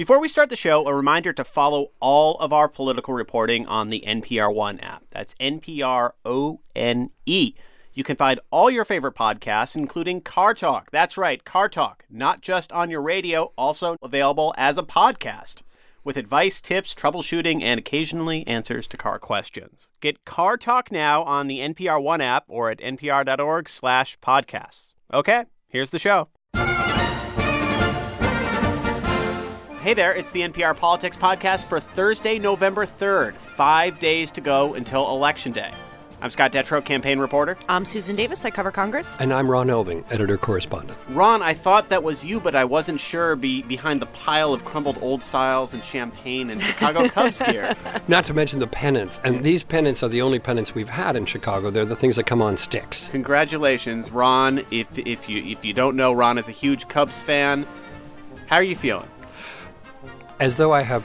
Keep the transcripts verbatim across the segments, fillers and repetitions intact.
Before we start the show, a reminder to follow all of our political reporting on the N P R One app. That's N P R O N E. You can find all your favorite podcasts, including Car Talk. That's right, Car Talk, not just on your radio, also available as a podcast, with advice, tips, troubleshooting, and occasionally answers to car questions. Get Car Talk now on the N P R One app or at npr.org slash podcasts. Okay, here's the show. Hey there, it's the N P R Politics Podcast for Thursday, November third. Five days to go until Election Day. I'm Scott Detrow, campaign reporter. I'm Susan Davis. I cover Congress. And I'm Ron Elving, editor-correspondent. Ron, I thought that was you, but I wasn't sure be behind the pile of crumbled Old Styles and champagne and Chicago Cubs gear. Not to mention the pennants. And these pennants are the only pennants we've had in Chicago. They're the things that come on sticks. Congratulations, Ron. If, if, you, if you don't know, Ron is a huge Cubs fan. How are you feeling? As though I have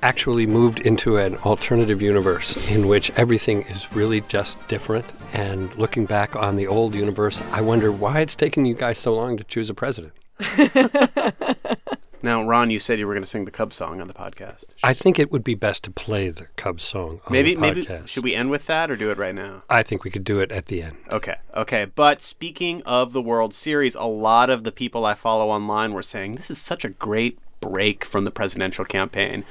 actually moved into an alternative universe in which everything is really just different. And looking back on the old universe, I wonder why it's taken you guys so long to choose a president. Now, Ron, you said you were going to sing the Cubs song on the podcast. I think it would be best to play the Cubs song on maybe, the podcast. Maybe, should we end with that or do it right now? I think we could do it at the end. Okay, okay. But speaking of the World Series, a lot of the people I follow online were saying, this is such a great break from the presidential campaign.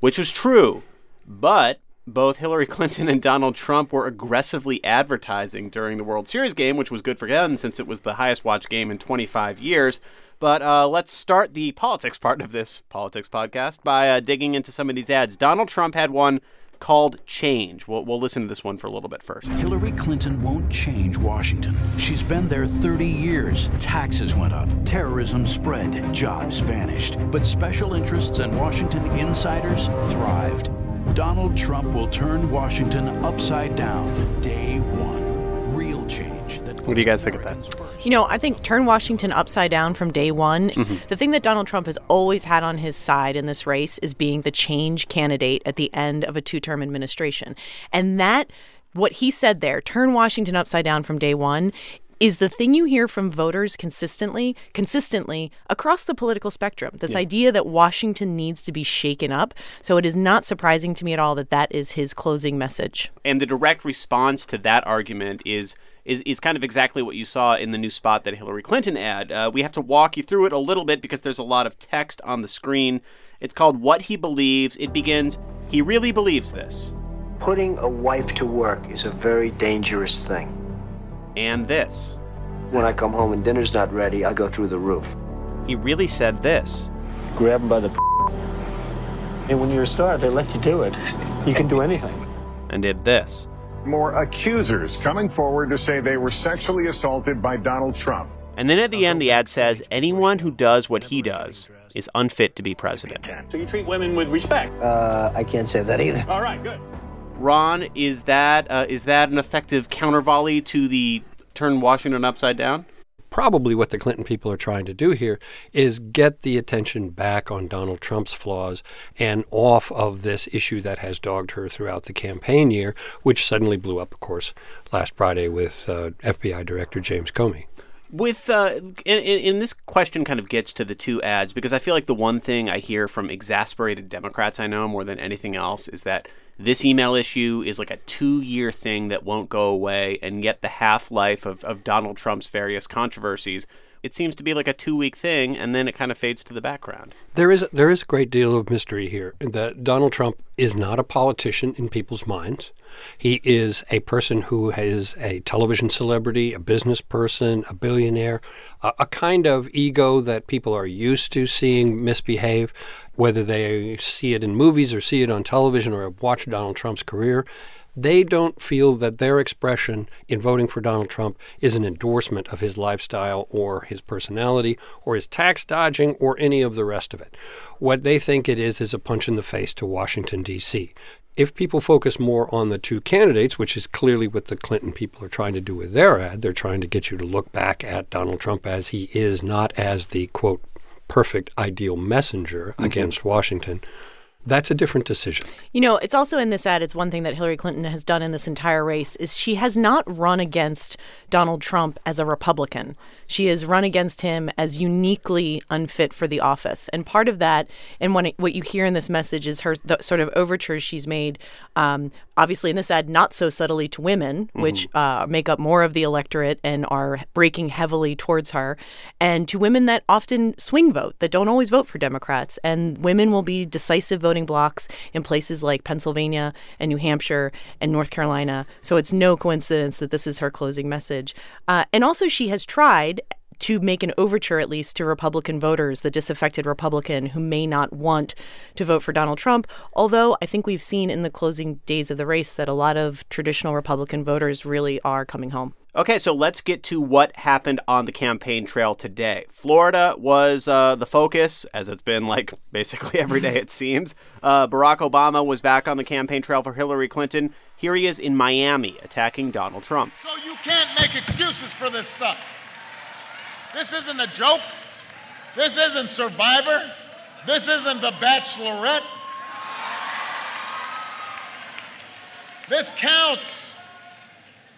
Which was true, but both Hillary Clinton and Donald Trump were aggressively advertising during the World Series game, which was good for them since it was the highest-watched game in twenty-five years. But uh, let's start the politics part of this politics podcast by uh, digging into some of these ads. Donald Trump had one called Change. We'll, we'll listen to this one for a little bit first. Hillary Clinton won't change Washington. She's been there thirty years. Taxes went up. Terrorism spread. Jobs vanished. But special interests and Washington insiders thrived. Donald Trump will turn Washington upside down. Day one. Real change. That what do you guys think of that? You know, I think turn Washington upside down from day one. Mm-hmm. The thing that Donald Trump has always had on his side in this race is being the change candidate at the end of a two-term administration. And that, what he said there, turn Washington upside down from day one, is the thing you hear from voters consistently, consistently across the political spectrum, this yeah. idea that Washington needs to be shaken up. So it is not surprising to me at all that that is his closing message. And the direct response to that argument is is is kind of exactly what you saw in the new spot that Hillary Clinton ad. Uh, we have to walk you through it a little bit because there's a lot of text on the screen. It's called What He Believes. It begins, he really believes this. Putting a wife to work is a very dangerous thing. And this. When I come home and dinner's not ready, I go through the roof. He really said this. Grab him by the p***. And when you're a star, they let you do it. You can do anything. And did this. More accusers coming forward to say they were sexually assaulted by Donald Trump. And then at the end, the ad says, anyone who does what he does is unfit to be president. So you treat women with respect? Uh, I can't say that either. All right, good. Ron, is that uh, is that an effective counter-volley to the turn Washington upside down? Probably what the Clinton people are trying to do here is get the attention back on Donald Trump's flaws and off of this issue that has dogged her throughout the campaign year, which suddenly blew up, of course, last Friday with uh, F B I Director James Comey. With uh, and, and this question kind of gets to the two ads, because I feel like the one thing I hear from exasperated Democrats I know more than anything else is that this email issue is like a two-year thing that won't go away, and yet the half-life of, of Donald Trump's various controversies, it seems to be like a two-week thing, and then it kind of fades to the background. There is there is a great deal of mystery here, that Donald Trump is not a politician in people's minds. He is a person who is a television celebrity, a business person, a billionaire, a, a kind of ego that people are used to seeing misbehave, whether they see it in movies or see it on television or have watched Donald Trump's career. They don't feel that their expression in voting for Donald Trump is an endorsement of his lifestyle or his personality or his tax dodging or any of the rest of it. What they think it is is a punch in the face to Washington, D C If people focus more on the two candidates, which is clearly what the Clinton people are trying to do with their ad, they're trying to get you to look back at Donald Trump as he is, not as the, quote, perfect ideal messenger mm-hmm. against Washington. That's a different decision. You know, it's also in this ad, it's one thing that Hillary Clinton has done in this entire race is she has not run against Donald Trump as a Republican. She has run against him as uniquely unfit for the office. And part of that, and when it, what you hear in this message is her the sort of overtures she's made, um, obviously in this ad, not so subtly to women, mm-hmm. which uh, make up more of the electorate and are breaking heavily towards her, and to women that often swing vote, that don't always vote for Democrats. And women will be decisive voters. Blocks in places like Pennsylvania and New Hampshire and North Carolina. So it's no coincidence that this is her closing message. Uh, and also she has tried to make an overture, at least, to Republican voters, the disaffected Republican who may not want to vote for Donald Trump. Although I think we've seen in the closing days of the race that a lot of traditional Republican voters really are coming home. Okay, so let's get to what happened on the campaign trail today. Florida was uh, the focus, as it's been like basically every day, it seems. Uh, Barack Obama was back on the campaign trail for Hillary Clinton. Here he is in Miami attacking Donald Trump. So you can't make excuses for this stuff. This isn't a joke. This isn't Survivor. This isn't The Bachelorette. This counts.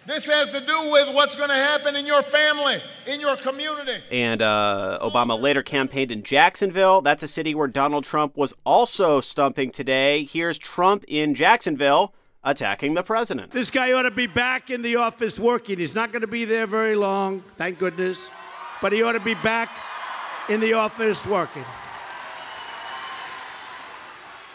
This has to do with what's going to happen in your family, in your community. And uh, Obama later campaigned in Jacksonville. That's a city where Donald Trump was also stumping today. Here's Trump in Jacksonville attacking the president. This guy ought to be back in the office working. He's not going to be there very long, thank goodness. But he ought to be back in the office working.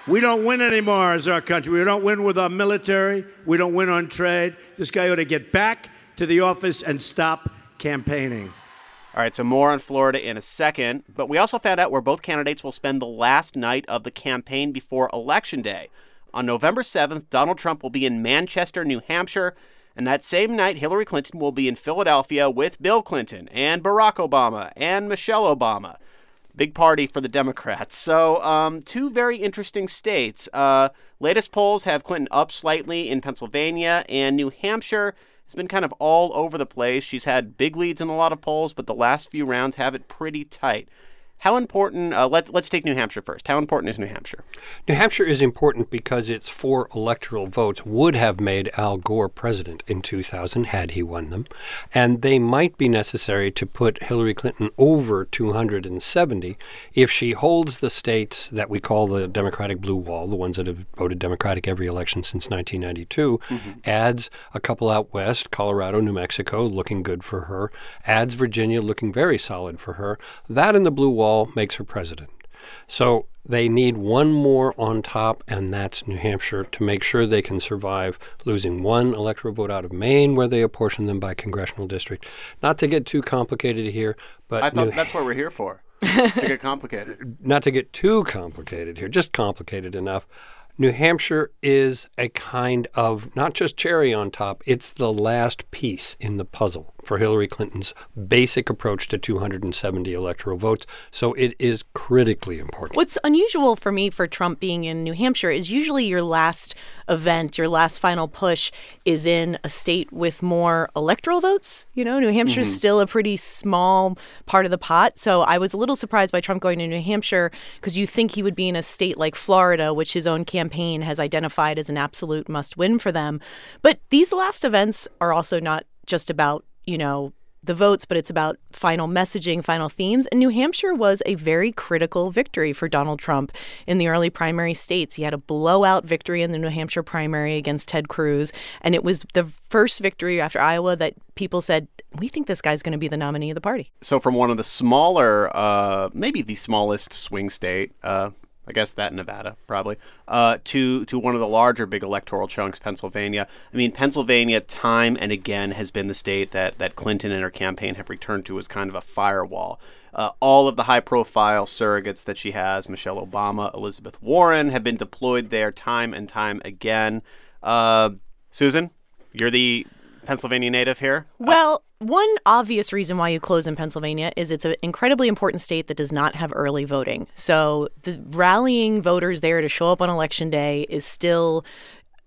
We don't win anymore as our country. We don't win with our military. We don't win on trade. This guy ought to get back to the office and stop campaigning. All right, so more on Florida in a second. But we also found out where both candidates will spend the last night of the campaign before Election Day. On November seventh, Donald Trump will be in Manchester, New Hampshire. And that same night, Hillary Clinton will be in Philadelphia with Bill Clinton and Barack Obama and Michelle Obama. Big party for the Democrats. So um, two very interesting states. Uh, latest polls have Clinton up slightly in Pennsylvania, and New Hampshire has been kind of all over the place. She's had big leads in a lot of polls, but the last few rounds have it pretty tight. How important, uh, let's, let's take New Hampshire first. How important is New Hampshire? New Hampshire is important because its four electoral votes would have made Al Gore president in two thousand had he won them. And they might be necessary to put Hillary Clinton over two hundred seventy if she holds the states that we call the Democratic Blue Wall, the ones that have voted Democratic every election since nineteen ninety-two, mm-hmm. adds a couple out west, Colorado, New Mexico, looking good for her, adds Virginia, looking very solid for her. That and the Blue Wall makes her president. So they need one more on top, and that's New Hampshire, to make sure they can survive losing one electoral vote out of Maine, where they apportion them by congressional district. Not to get too complicated here, but I thought New- that's what we're here for, to get complicated. Not to get too complicated here, just complicated enough. New Hampshire is a kind of not just cherry on top, it's the last piece in the puzzle for Hillary Clinton's basic approach to two hundred seventy electoral votes. So it is critically important. What's unusual for me for Trump being in New Hampshire is usually your last event, your last final push is in a state with more electoral votes. You know, New Hampshire is mm-hmm. still a pretty small part of the pot. So I was a little surprised by Trump going to New Hampshire because you think he would be in a state like Florida, which his own campaign has identified as an absolute must-win for them. But these last events are also not just about, you know, the votes, but it's about final messaging, final themes. And New Hampshire was a very critical victory for Donald Trump in the early primary states. He had a blowout victory in the New Hampshire primary against Ted Cruz. And it was the first victory after Iowa that people said, we think this guy's going to be the nominee of the party. So from one of the smaller, uh, maybe the smallest swing state, uh, I guess that in Nevada, probably, uh, to to one of the larger big electoral chunks, Pennsylvania. I mean, Pennsylvania time and again has been the state that, that Clinton and her campaign have returned to as kind of a firewall. Uh, all of the high-profile surrogates that she has, Michelle Obama, Elizabeth Warren, have been deployed there time and time again. Uh, Susan, you're the Pennsylvania native here? Well, one obvious reason why you close in Pennsylvania is it's an incredibly important state that does not have early voting. So the rallying voters there to show up on Election Day is still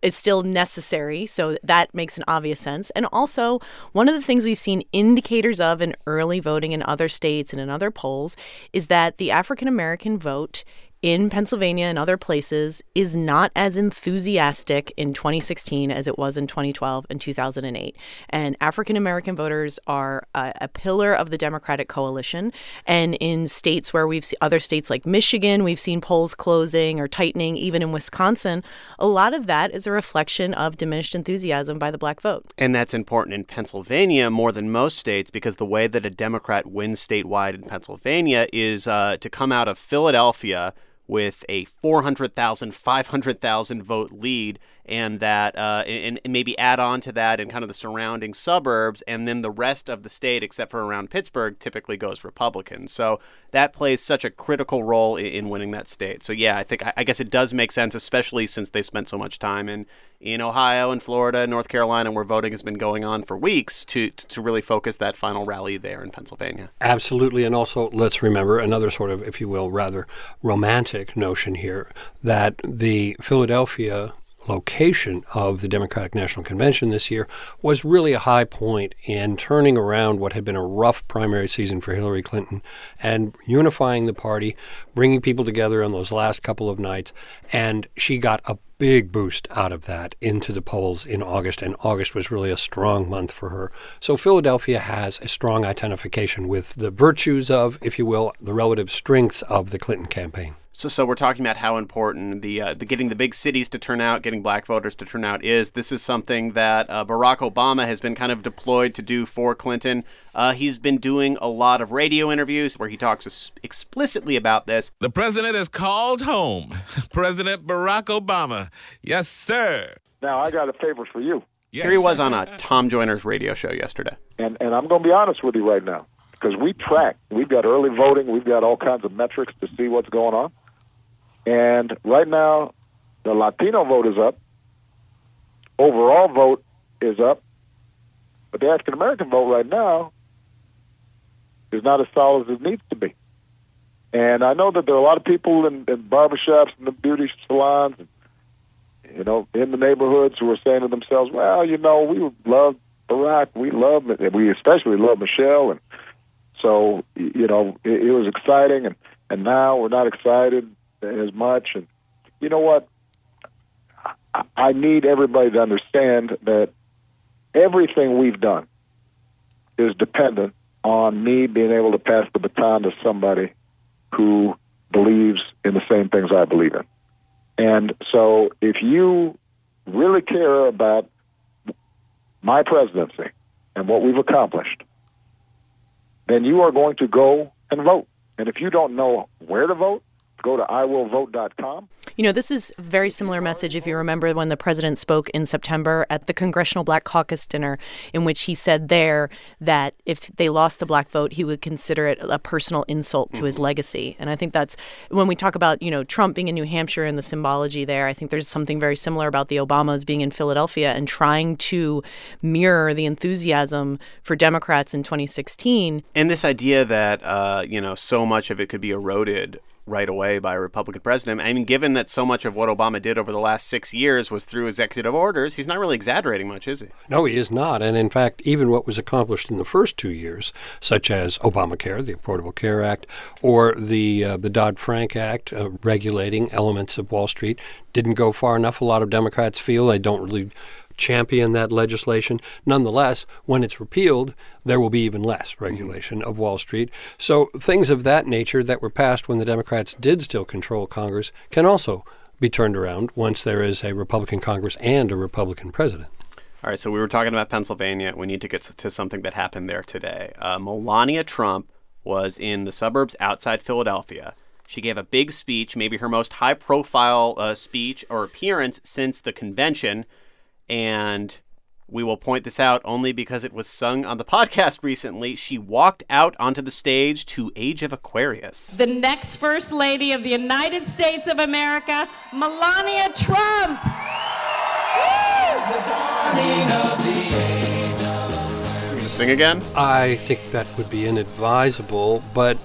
is still necessary. So that makes an obvious sense. And also, one of the things we've seen indicators of in early voting in other states and in other polls is that the African-American vote in Pennsylvania and other places is not as enthusiastic in twenty sixteen as it was in twenty twelve and two thousand eight. And African-American voters are a, a pillar of the Democratic coalition. And in states where we've seen other states like Michigan, we've seen polls closing or tightening, even in Wisconsin. A lot of that is a reflection of diminished enthusiasm by the black vote. And that's important in Pennsylvania more than most states, because the way that a Democrat wins statewide in Pennsylvania is uh, to come out of Philadelphia with a four hundred thousand, five hundred thousand vote lead, and that uh, and, and maybe add on to that in kind of the surrounding suburbs, and then the rest of the state, except for around Pittsburgh, typically goes Republican. So that plays such a critical role in, in winning that state. So, yeah, I think I, I guess it does make sense, especially since they spent so much time in, in Ohio and Florida and North Carolina, where voting has been going on for weeks, to, to really focus that final rally there in Pennsylvania. Absolutely. And also, let's remember another sort of, if you will, rather romantic notion here, that the Philadelphia location of the Democratic National Convention this year was really a high point in turning around what had been a rough primary season for Hillary Clinton and unifying the party, bringing people together on those last couple of nights. And she got a big boost out of that into the polls in August, and August was really a strong month for her. So Philadelphia has a strong identification with the virtues of, if you will, the relative strengths of the Clinton campaign. So, so we're talking about how important the, uh, the getting the big cities to turn out, getting black voters to turn out is. This is something that uh, Barack Obama has been kind of deployed to do for Clinton. Uh, he's been doing a lot of radio interviews where he talks explicitly about this. The president is called home. President Barack Obama. Yes, sir. Now, I got a favor for you. Yes. Here he was on a Tom Joyner's radio show yesterday. And, and I'm going to be honest with you right now, because we track. We've got early voting. We've got all kinds of metrics to see what's going on. And right now, the Latino vote is up. Overall vote is up. But the African-American vote right now is not as solid as it needs to be. And I know that there are a lot of people in, in barbershops and the beauty salons, and, you know, in the neighborhoods who are saying to themselves, well, you know, we love Barack. We love, and we especially love Michelle. And so, you know, it, it was exciting. And, and now we're not excited as much. And you know what? I, I need everybody to understand that everything we've done is dependent on me being able to pass the baton to somebody who believes in the same things I believe in. And so if you really care about my presidency and what we've accomplished, then you are going to go and vote. And if you don't know where to vote, go to I will vote dot com. You know, this is a very similar message, if you remember, when the president spoke in September at the Congressional Black Caucus dinner, in which he said there that if they lost the black vote, he would consider it a personal insult to his legacy. And I think that's, when we talk about, you know, Trump being in New Hampshire and the symbology there, I think there's something very similar about the Obamas being in Philadelphia and trying to mirror the enthusiasm for Democrats in twenty sixteen. And this idea that, uh, you know, so much of it could be eroded right away by a Republican president. I mean, given that so much of what Obama did over the last six years was through executive orders, he's not really exaggerating much, is he? No, he is not. And in fact, even what was accomplished in the first two years, such as Obamacare, the Affordable Care Act, or the uh, the Dodd-Frank Act uh, regulating elements of Wall Street, didn't go far enough. A lot of Democrats feel they don't really champion that legislation. Nonetheless, when it's repealed, there will be even less regulation mm-hmm. of Wall Street. So things of that nature that were passed when the Democrats did still control Congress can also be turned around once there is a Republican Congress and a Republican president. All right, so we were talking about Pennsylvania. We need to get to something that happened there today. Uh, Melania Trump was in the suburbs outside Philadelphia. She gave a big speech, maybe her most high-profile uh, speech or appearance since the convention. And we will point this out only because it was sung on the podcast recently. She walked out onto the stage to Age of Aquarius. The next First Lady of the United States of America, Melania Trump. Woo! The darling of the age of Aquarius. You gonna sing again? I think that would be inadvisable, but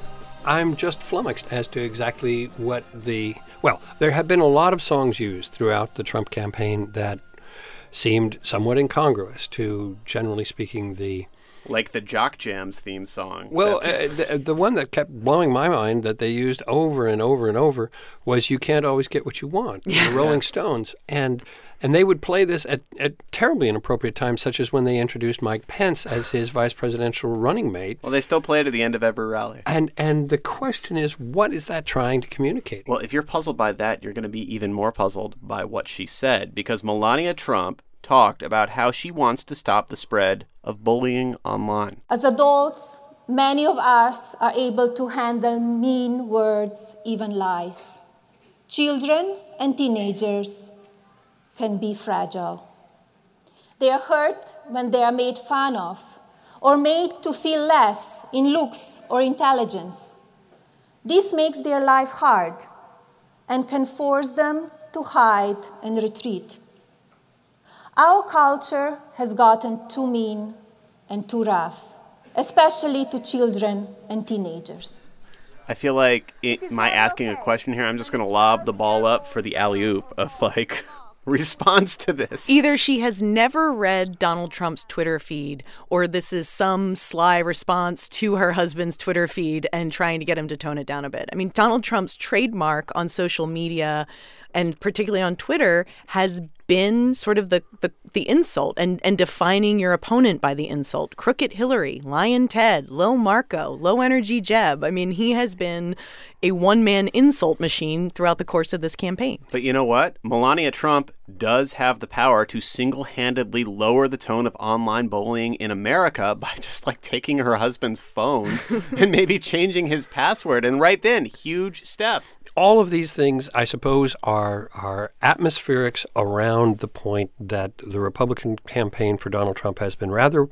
I'm just flummoxed as to exactly what the... Well, there have been a lot of songs used throughout the Trump campaign that seemed somewhat incongruous to, generally speaking, the Like the Jock Jams theme song. Well, uh, the, the one that kept blowing my mind that they used over and over and over was "You Can't Always Get What You Want," the Rolling Stones. And and they would play this at, at terribly inappropriate times, such as when they introduced Mike Pence as his vice presidential running mate. Well, they still play it at the end of every rally. And and the question is, what is that trying to communicate? Well, if you're puzzled by that, you're going to be even more puzzled by what she said, because Melania Trump talked about how she wants to stop the spread of bullying online. As adults, many of us are able to handle mean words, even lies. Children and teenagers can be fragile. They are hurt when they are made fun of or made to feel less in looks or intelligence. This makes their life hard and can force them to hide and retreat. Our culture has gotten too mean and too rough, especially to children and teenagers. I feel like it, my asking a question here, I'm just going to lob the ball up for the alley-oop of, like, response to this. Either she has never read Donald Trump's Twitter feed, or this is some sly response to her husband's Twitter feed and trying to get him to tone it down a bit. I mean, Donald Trump's trademark on social media, and particularly on Twitter, has been sort of the, the, the insult and, and defining your opponent by the insult. Crooked Hillary, Lion Ted, Low Marco, Low Energy Jeb. I mean, he has been a one-man insult machine throughout the course of this campaign. But you know what? Melania Trump does have the power to single-handedly lower the tone of online bullying in America by just, like, taking her husband's phone and maybe changing his password. And right then, huge step. All of these things, I suppose, are, are atmospherics around the point that the Republican campaign for Donald Trump has been rather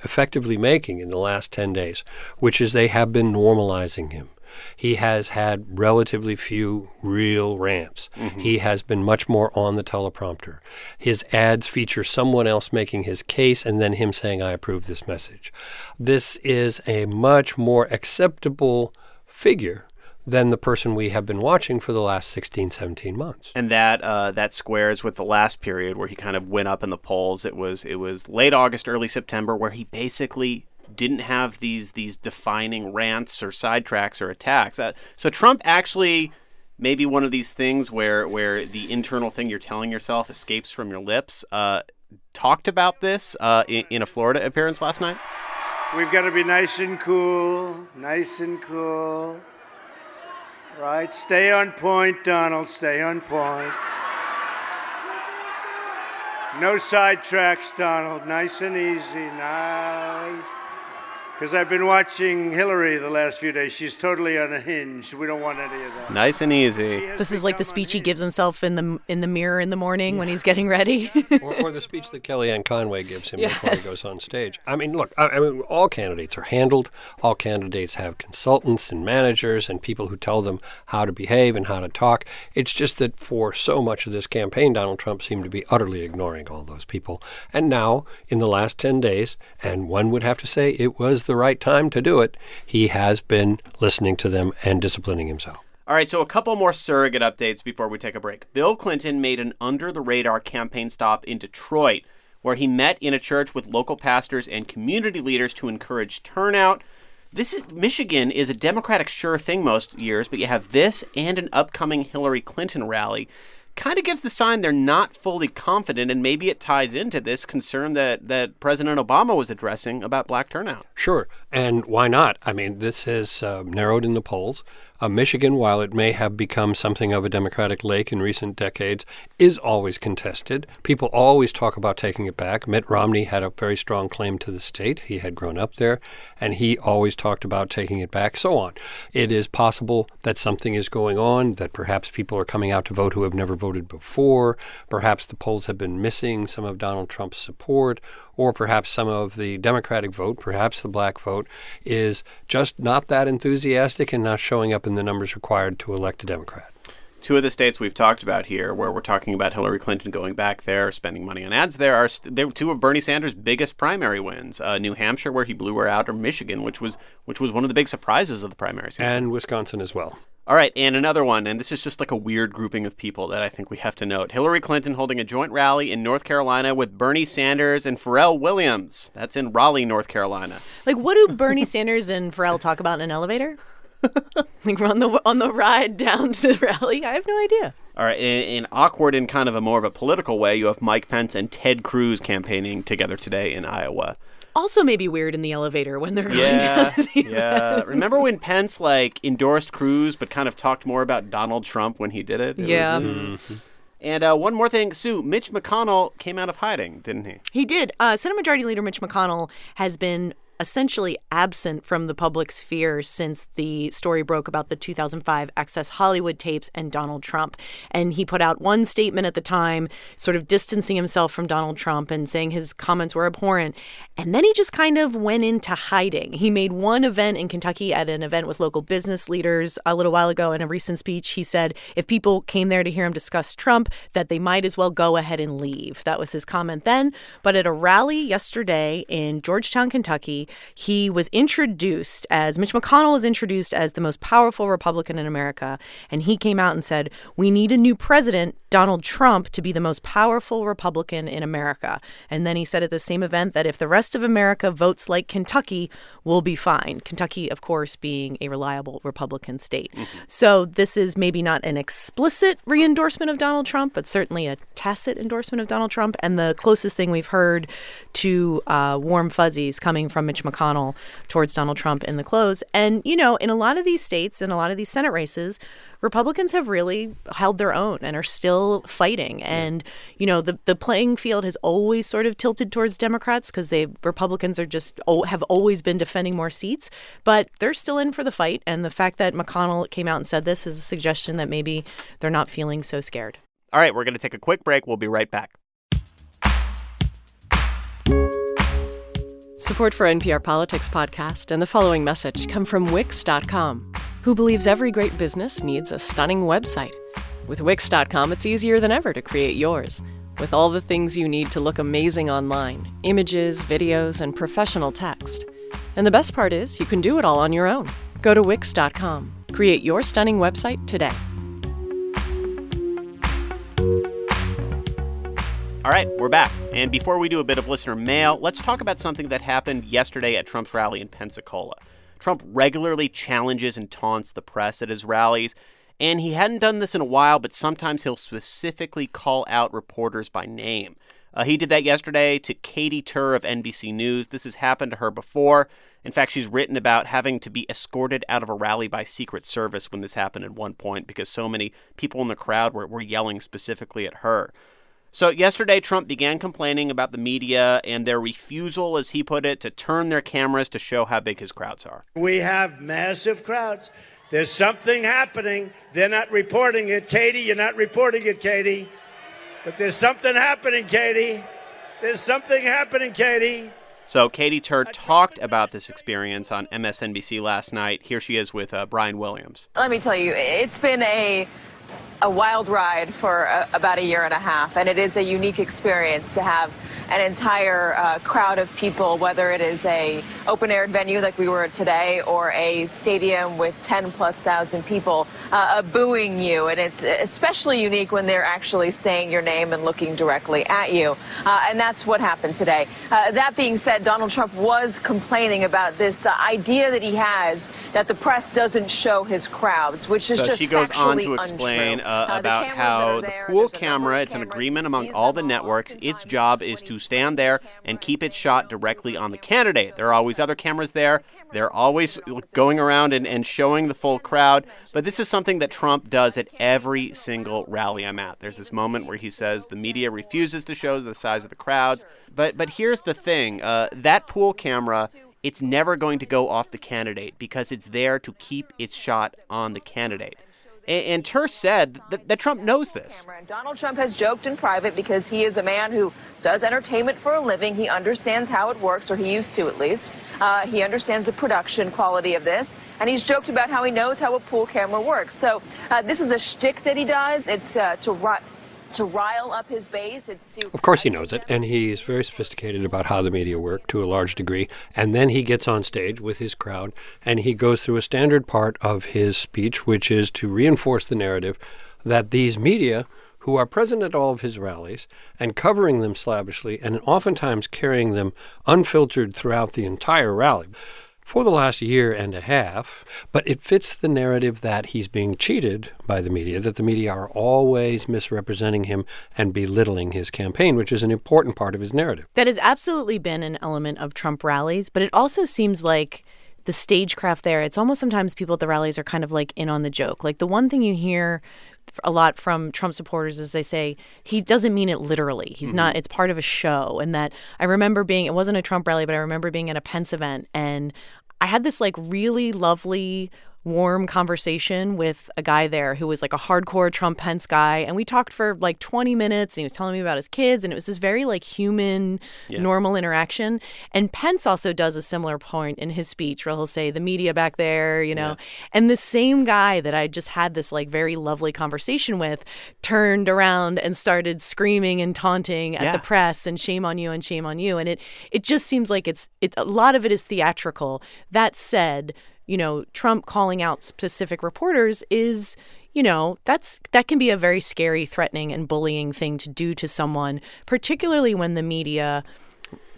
effectively making in the last ten days, which is they have been normalizing him. He has had relatively few real rants. Mm-hmm. He has been much more on the teleprompter. His ads feature someone else making his case and then him saying, "I approve this message." This is a much more acceptable figure than the person we have been watching for the last sixteen, seventeen months. And that uh, that squares with the last period where he kind of went up in the polls. It was it was late August, early September, where he basically didn't have these these defining rants or sidetracks or attacks. Uh, so Trump actually may be one of these things where where the internal thing you're telling yourself escapes from your lips. Uh, talked about this uh, in, in a Florida appearance last night. We've got to be nice and cool, nice and cool. Right? Stay on point, Donald. Stay on point. No sidetracks, Donald. Nice and easy. Nice. Because I've been watching Hillary the last few days. She's totally unhinged. We don't want any of that. Nice and easy. This is like the speech unhinged. He gives himself in the in the mirror in the morning yeah. when he's getting ready. or, or the speech that Kellyanne Conway gives him yes. before he goes on stage. I mean, look, I, I mean, all candidates are handled. All candidates have consultants and managers and people who tell them how to behave and how to talk. It's just that for so much of this campaign, Donald Trump seemed to be utterly ignoring all those people. And now, in the last ten days, and one would have to say it was the right time to do it, he has been listening to them and disciplining himself. All right, so a couple more surrogate updates before we take a break. Bill Clinton made an under-the-radar campaign stop in Detroit, where he met in a church with local pastors and community leaders to encourage turnout. This is, Michigan is a Democratic sure thing most years, but you have this and an upcoming Hillary Clinton rally. Kind of gives the sign they're not fully confident, and maybe it ties into this concern that, that President Obama was addressing about black turnout. Sure, and why not? I mean, this has uh, narrowed in the polls. Uh, Michigan, while it may have become something of a Democratic lake in recent decades, is always contested. People always talk about taking it back. Mitt Romney had a very strong claim to the state. He had grown up there, and he always talked about taking it back, so on. It is possible that something is going on, that perhaps people are coming out to vote who have never voted before. Perhaps the polls have been missing some of Donald Trump's support, or perhaps some of the Democratic vote, perhaps the black vote, is just not that enthusiastic and not showing up in the numbers required to elect a Democrat. Two of the states we've talked about here, where we're talking about Hillary Clinton going back there, spending money on ads there, are st- they're two of Bernie Sanders' biggest primary wins. Uh, New Hampshire, where he blew her out, or Michigan, which was which was one of the big surprises of the primary season. And Wisconsin as well. All right, and another one, and this is just like a weird grouping of people that I think we have to note. Hillary Clinton holding a joint rally in North Carolina with Bernie Sanders and Pharrell Williams. That's in Raleigh, North Carolina. Like, what do Bernie Sanders and Pharrell talk about in an elevator? Like, we're on the, on the ride down to the rally? I have no idea. All right, in, in awkward and kind of a more of a political way, you have Mike Pence and Ted Cruz campaigning together today in Iowa. Also maybe weird in the elevator when they're going yeah, down the Yeah, yeah. Remember when Pence, like, endorsed Cruz but kind of talked more about Donald Trump when he did it? it yeah. Was, mm-hmm. And uh, one more thing, Sue, Mitch McConnell came out of hiding, didn't he? He did. Uh, Senate Majority Leader Mitch McConnell has been essentially absent from the public sphere since the story broke about the two thousand five Access Hollywood tapes and Donald Trump. And he put out one statement at the time, sort of distancing himself from Donald Trump and saying his comments were abhorrent. And then he just kind of went into hiding. He made one event in Kentucky at an event with local business leaders a little while ago. In a recent speech, he said if people came there to hear him discuss Trump, that they might as well go ahead and leave. That was his comment then. But at a rally yesterday in Georgetown, Kentucky, he was introduced as, Mitch McConnell was introduced as the most powerful Republican in America. And he came out and said, we need a new president, Donald Trump, to be the most powerful Republican in America. And then he said at the same event that if the rest of America votes like Kentucky, we'll be fine. Kentucky, of course, being a reliable Republican state. Mm-hmm. So this is maybe not an explicit re-endorsement of Donald Trump, but certainly a tacit endorsement of Donald Trump. And the closest thing we've heard to uh, warm fuzzies coming from Mitch McConnell towards Donald Trump in the close. And, you know, in a lot of these states, in a lot of these Senate races, Republicans have really held their own and are still fighting. And, you know, the, the playing field has always sort of tilted towards Democrats because they Republicans are just have always been defending more seats. But they're still in for the fight. And the fact that McConnell came out and said this is a suggestion that maybe they're not feeling so scared. All right, we're going to take a quick break. We'll be right back. Support for N P R Politics Podcast and the following message come from Wix dot com, who believes every great business needs a stunning website. With Wix dot com, it's easier than ever to create yours. With all the things you need to look amazing online, images, videos, and professional text. And the best part is you can do it all on your own. Go to Wix dot com. Create your stunning website today. All right, we're back. And before we do a bit of listener mail, let's talk about something that happened yesterday at Trump's rally in Pensacola. Trump regularly challenges and taunts the press at his rallies, and he hadn't done this in a while, but sometimes he'll specifically call out reporters by name. Uh, he did that yesterday to Katie Tur of N B C News. This has happened to her before. In fact, she's written about having to be escorted out of a rally by Secret Service when this happened at one point because so many people in the crowd were, were yelling specifically at her. So yesterday, Trump began complaining about the media and their refusal, as he put it, to turn their cameras to show how big his crowds are. We have massive crowds. There's something happening. They're not reporting it. Katie, you're not reporting it, Katie. But there's something happening, Katie. There's something happening, Katie. So Katie Tur talked about this experience on M S N B C last night. Here she is with uh, Brian Williams. Let me tell you, it's been a... a wild ride for a, about a year and a half, and it is a unique experience to have an entire uh, crowd of people, whether it is a open-air venue like we were today or a stadium with ten plus thousand people uh, uh, booing you. And it's especially unique when they're actually saying your name and looking directly at you, uh, and that's what happened today. Uh, that being said, Donald Trump was complaining about this uh, idea that he has that the press doesn't show his crowds, which is so just she goes on to explain untrue. Uh, about uh, how the pool camera, it's an agreement among all the networks. Its job is to stand there and keep its shot directly on the candidate. There are always other cameras there. They're always going around and, and showing the full crowd. But this is something that Trump does at every single rally I'm at. There's this moment where he says the media refuses to show the size of the crowds. But, but here's the thing. Uh, that pool camera, it's never going to go off the candidate because it's there to keep its shot on the candidate. And Tur said that, that Trump knows this. Donald Trump has joked in private because he is a man who does entertainment for a living. He understands how it works, or he used to at least. Uh, he understands the production quality of this. And he's joked about how he knows how a pool camera works. So uh, this is a shtick that he does. It's uh, to rot. to rile up his base. It's to Of course he knows it, and he's very sophisticated about how the media work to a large degree. And then he gets on stage with his crowd, and he goes through a standard part of his speech, which is to reinforce the narrative that these media, who are present at all of his rallies and covering them slavishly and oftentimes carrying them unfiltered throughout the entire rally for the last year and a half, but it fits the narrative that he's being cheated by the media, that the media are always misrepresenting him and belittling his campaign, which is an important part of his narrative. That has absolutely been an element of Trump rallies, but it also seems like the stagecraft there, it's almost sometimes people at the rallies are kind of like in on the joke. Like the one thing you hear a lot from Trump supporters is they say he doesn't mean it literally. He's mm-hmm. not, it's part of a show. And that I remember being, it wasn't a Trump rally, but I remember being at a Pence event and I had this like really lovely warm conversation with a guy there who was like a hardcore Trump Pence guy. And we talked for like twenty minutes and he was telling me about his kids. And it was this very like human, yeah. normal interaction. And Pence also does a similar point in his speech where he'll say the media back there, you know, yeah. and the same guy that I just had this like very lovely conversation with turned around and started screaming and taunting at yeah. the press and shame on you and shame on you. And it, it just seems like it's, it's a lot of it is theatrical. That said, you know, Trump calling out specific reporters is, you know, that's that can be a very scary, threatening and bullying thing to do to someone, particularly when the media,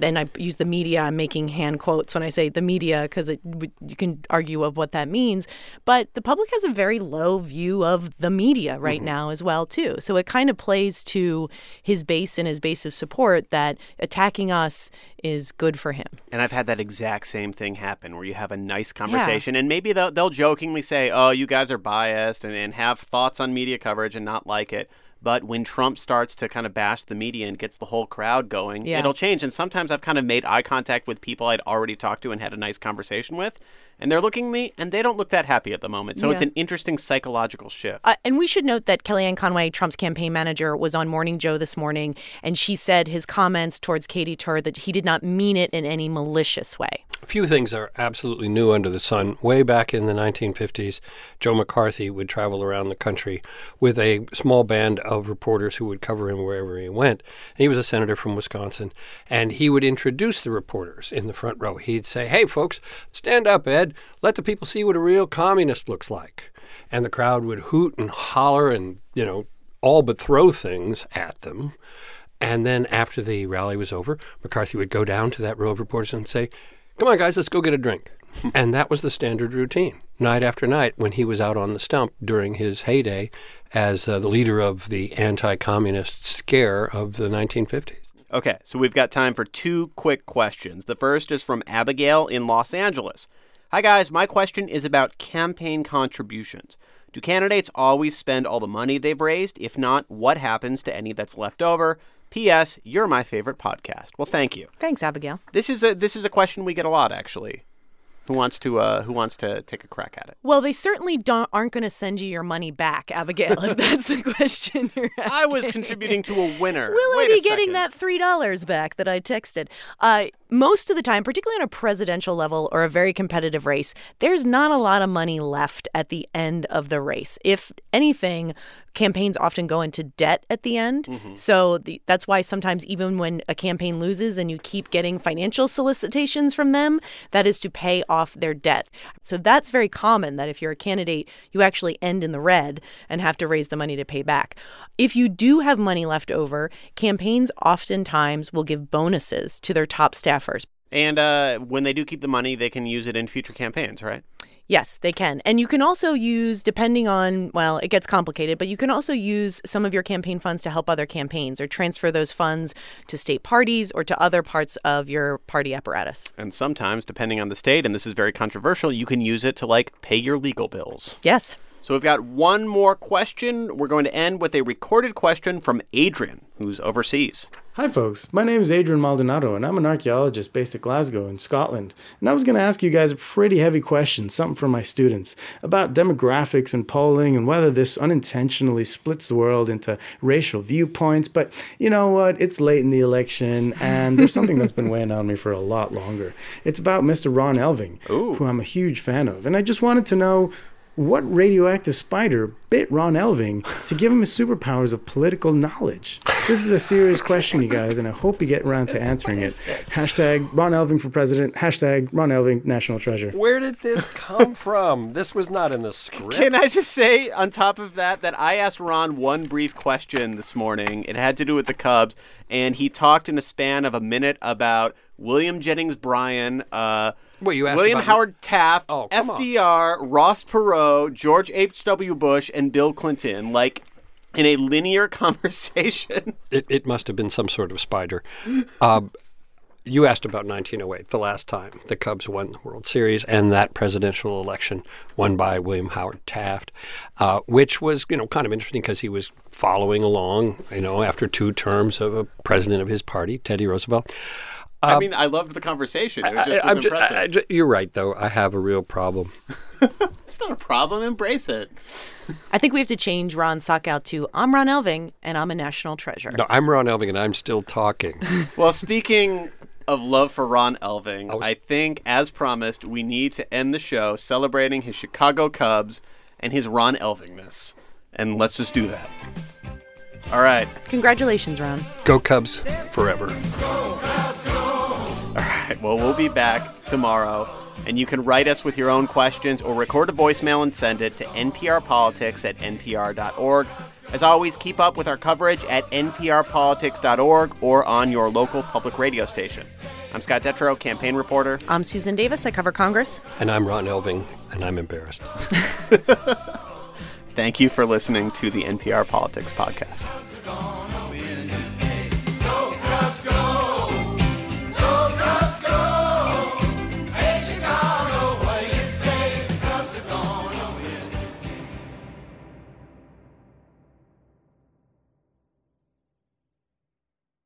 and I use the media, I'm making hand quotes when I say the media because you can argue of what that means. But the public has a very low view of the media right mm-hmm. now as well, too. So it kind of plays to his base and his base of support that attacking us is good for him. And I've had that exact same thing happen where you have a nice conversation yeah. and maybe they'll, they'll jokingly say, oh, you guys are biased and, and have thoughts on media coverage and not like it. But when Trump starts to kind of bash the media and gets the whole crowd going, yeah. it'll change. And sometimes I've kind of made eye contact with people I'd already talked to and had a nice conversation with. And they're looking at me, and they don't look that happy at the moment. So yeah. it's an interesting psychological shift. Uh, and we should note that Kellyanne Conway, Trump's campaign manager, was on Morning Joe this morning, and she said his comments towards Katie Tur that he did not mean it in any malicious way. A few things are absolutely new under the sun. Way back in the nineteen fifties, Joe McCarthy would travel around the country with a small band of reporters who would cover him wherever he went. And he was a senator from Wisconsin, and he would introduce the reporters in the front row. He'd say, hey, folks, stand up, Ed. Let the people see what a real communist looks like. And the crowd would hoot and holler and, you know, all but throw things at them. And then after the rally was over, McCarthy would go down to that row of reporters and say, come on, guys, let's go get a drink. And that was the standard routine, night after night, when he was out on the stump during his heyday as uh, the leader of the anti-communist scare of the nineteen fifties. Okay, so we've got time for two quick questions. The first is from Abigail in Los Angeles. Hi, guys. My question is about campaign contributions. Do candidates always spend all the money they've raised? If not, what happens to any that's left over? P S. You're my favorite podcast. Well, thank you. Thanks, Abigail. This is a this is a question we get a lot, actually. Who wants to uh, Who wants to take a crack at it? Well, they certainly don't aren't going to send you your money back, Abigail. If that's the question you're asking. I was contributing to a winner. Will Wait I be getting that three dollars back that I texted? Uh, most of the time, particularly on a presidential level or a very competitive race, there's not a lot of money left at the end of the race. If anything, campaigns often go into debt at the end. Mm-hmm. So the, that's why sometimes even when a campaign loses and you keep getting financial solicitations from them, that is to pay off their debt. So that's very common that if you're a candidate, you actually end in the red and have to raise the money to pay back. If you do have money left over, campaigns oftentimes will give bonuses to their top staffers. And uh, when they do keep the money, they can use it in future campaigns, right? Yes, they can. And you can also use, depending on, well, it gets complicated, but you can also use some of your campaign funds to help other campaigns or transfer those funds to state parties or to other parts of your party apparatus. And sometimes, depending on the state, and this is very controversial, you can use it to, like, pay your legal bills. Yes. So we've got one more question. We're going to end with a recorded question from Adrian, who's overseas. Hi, folks. My name is Adrian Maldonado, and I'm an archaeologist based at Glasgow in Scotland. And I was going to ask you guys a pretty heavy question, something for my students, about demographics and polling and whether this unintentionally splits the world into racial viewpoints. But you know what? It's late in the election, and there's something that's been weighing on me for a lot longer. It's about Mister Ron Elving, Ooh. Who I'm a huge fan of. And I just wanted to know, What radioactive spider bit Ron Elving to give him his superpowers of political knowledge? This is a serious question, you guys, and I hope you get around to answering it. Hashtag Ron Elving for president. Hashtag Ron Elving national treasure. Where did this come from? This was not in the script. Can I just say, on top of that, that I asked Ron one brief question this morning. It had to do with the Cubs, and he talked in a span of a minute about William Jennings Bryan, uh, Wait, you asked William about Howard Taft, oh, F D R, on. Ross Perot, George H W. Bush, and Bill Clinton, like in a linear conversation. It, it must have been some sort of spider. Um, you asked about nineteen oh eight, the last time the Cubs won the World Series, and that presidential election won by William Howard Taft, uh, which was, you know, kind of interesting because he was following along, you know, after two terms of a president of his party, Teddy Roosevelt. I mean, I loved the conversation. It just was I, I'm impressive. Ju- I, ju- you're right, though. I have a real problem. It's not a problem. Embrace it. I think we have to change Ron Sockout to, I'm Ron Elving, and I'm a national treasure. No, I'm Ron Elving, and I'm still talking. Well, speaking of love for Ron Elving, I, was... I think, as promised, we need to end the show celebrating his Chicago Cubs and his Ron Elvingness. And let's just do that. All right. Congratulations, Ron. Go Cubs forever. Go Cubs, go! All right, well, we'll be back tomorrow, and you can write us with your own questions or record a voicemail and send it to nprpolitics at npr dot org. As always, keep up with our coverage at nprpolitics dot org or on your local public radio station. I'm Scott Detrow, campaign reporter. I'm Susan Davis. I cover Congress. And I'm Ron Elving, and I'm embarrassed. Thank you for listening to the N P R Politics Podcast.